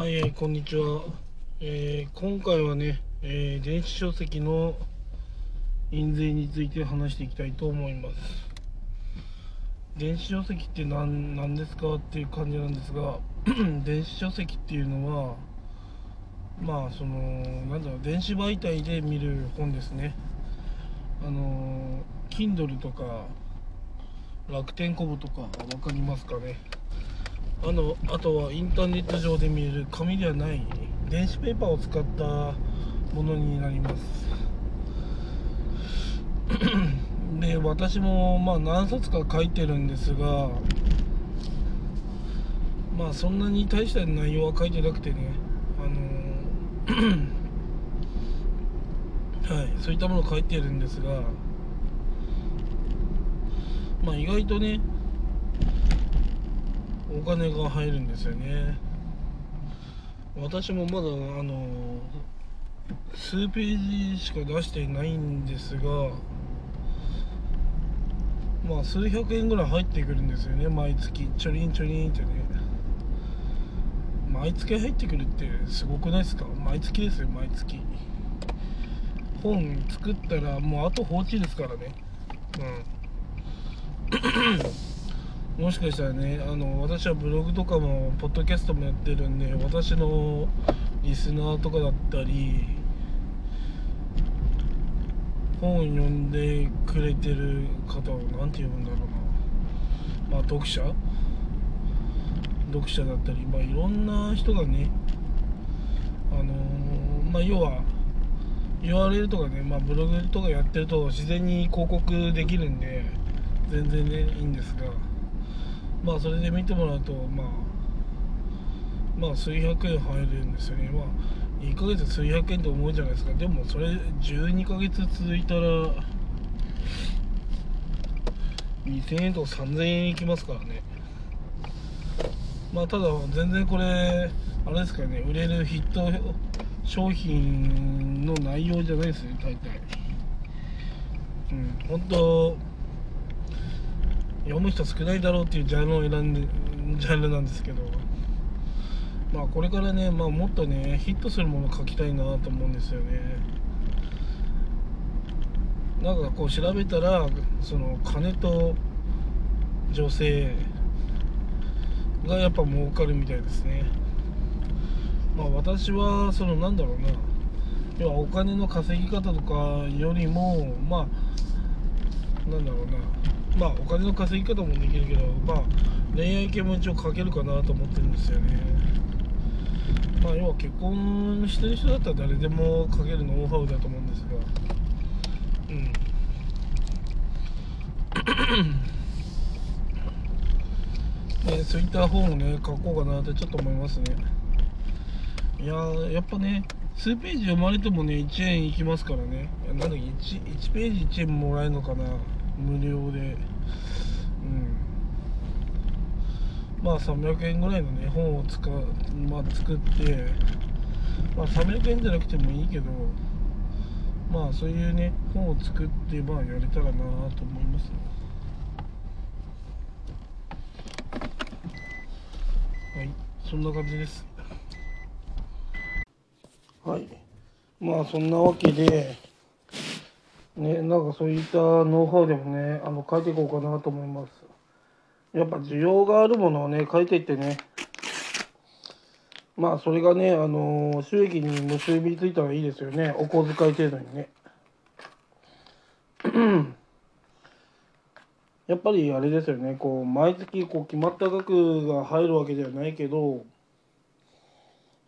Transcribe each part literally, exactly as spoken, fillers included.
はい、えー、こんにちは、えー、今回はね、えー、電子書籍の印税について話していきたいと思います。電子書籍って何、何ですかっていう感じなんですが電子書籍っていうのはまあそのなんだろう電子媒体で見る本ですね。あの Kindle とか楽天コボとか分かりますかね。あのあとはインターネット上で見える紙ではない電子ペーパーを使ったものになりますで、私もまあ何冊か書いてるんですが、まあそんなに大した内容は書いてなくてね、あのはい、そういったものを書いてるんですが、まあ意外とねお金が入るんですよね。私もまだあの数ページしか出してないんですが、まあ数百円ぐらい入ってくるんですよね、毎月ちょりんちょりんってね。毎月入ってくるってすごくないですか。毎月ですよ、毎月。本作ったらもうあと放置ですからね、うんもしかしたらね、あの私はブログとかもポッドキャストもやってるんで、私のリスナーとかだったり本を読んでくれてる方をなんて呼ぶんだろうな、まあ読者読者だったり、まあいろんな人がね、あのー、まあ要は ユーアールエル とかね、まあ、ブログとかやってると自然に広告できるんで全然ねいいんですが、まあそれで見てもらうと、まあ、まあ数百円入るんですよね。まあいっかげつ数百円って思うじゃないですか。でもそれじゅうにかげつ続いたらにせんえんとかさんぜんえんいきますからね。まあただ全然これあれですかね、売れるヒット商品の内容じゃないですね、大体。うん、本当読む人少ないだろうっていうジャンルを選んでジャンルなんですけど、まあこれからね、まあ、もっとねヒットするものを書きたいなと思うんですよね。なんかこう調べたらその金と女性がやっぱ儲かるみたいですね。まあ私はそのなんだろうな、要はお金の稼ぎ方とかよりもまあなんだろうな。まあお金の稼ぎ方もできるけど、まあ恋愛系も一応書けるかなと思ってるんですよね。まあ要は結婚してる人だったら誰でも書けるノウハウだと思うんですが、うんでそういった本をね書こうかなってちょっと思いますね。いやーやっぱね数ページ読まれてもねいちえんいきますからね。いやなんだっけ 1, 1ページいちえんもらえるのかな、無料で、うん、まあさんびゃくえんぐらいのね本を使、まあ、作って、まあ、さんびゃくえんじゃなくてもいいけど、まあそういうね本を作って、まあ、やれたらなと思いますね。はい、そんな感じです。はい、まあそんなわけでね、なんかそういったノウハウでもねあの書いていこうかなと思います。やっぱ需要があるものをね書いていってね、まあそれがねあの収益に結びついたらいいですよね、お小遣い程度にねやっぱりあれですよね、こう毎月こう決まった額が入るわけではないけど、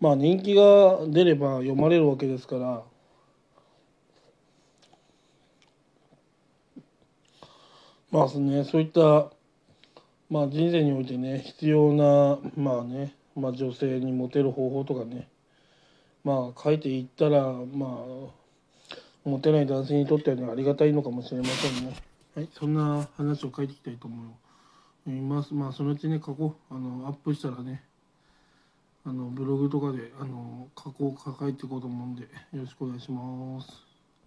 まあ人気が出れば読まれるわけですから、まあですね、そういった、まあ、人生においてね必要な、まあねまあ、女性にモテる方法とかね、まあ、書いていったら、まあ、モテない男性にとっては、ね、ありがたいのかもしれませんね。はい、そんな話を書いていきたいと思います。まあ、そのうちね過去あのアップしたらねあのブログとかであの過去を書いていこうと思うんでよろしくお願いします。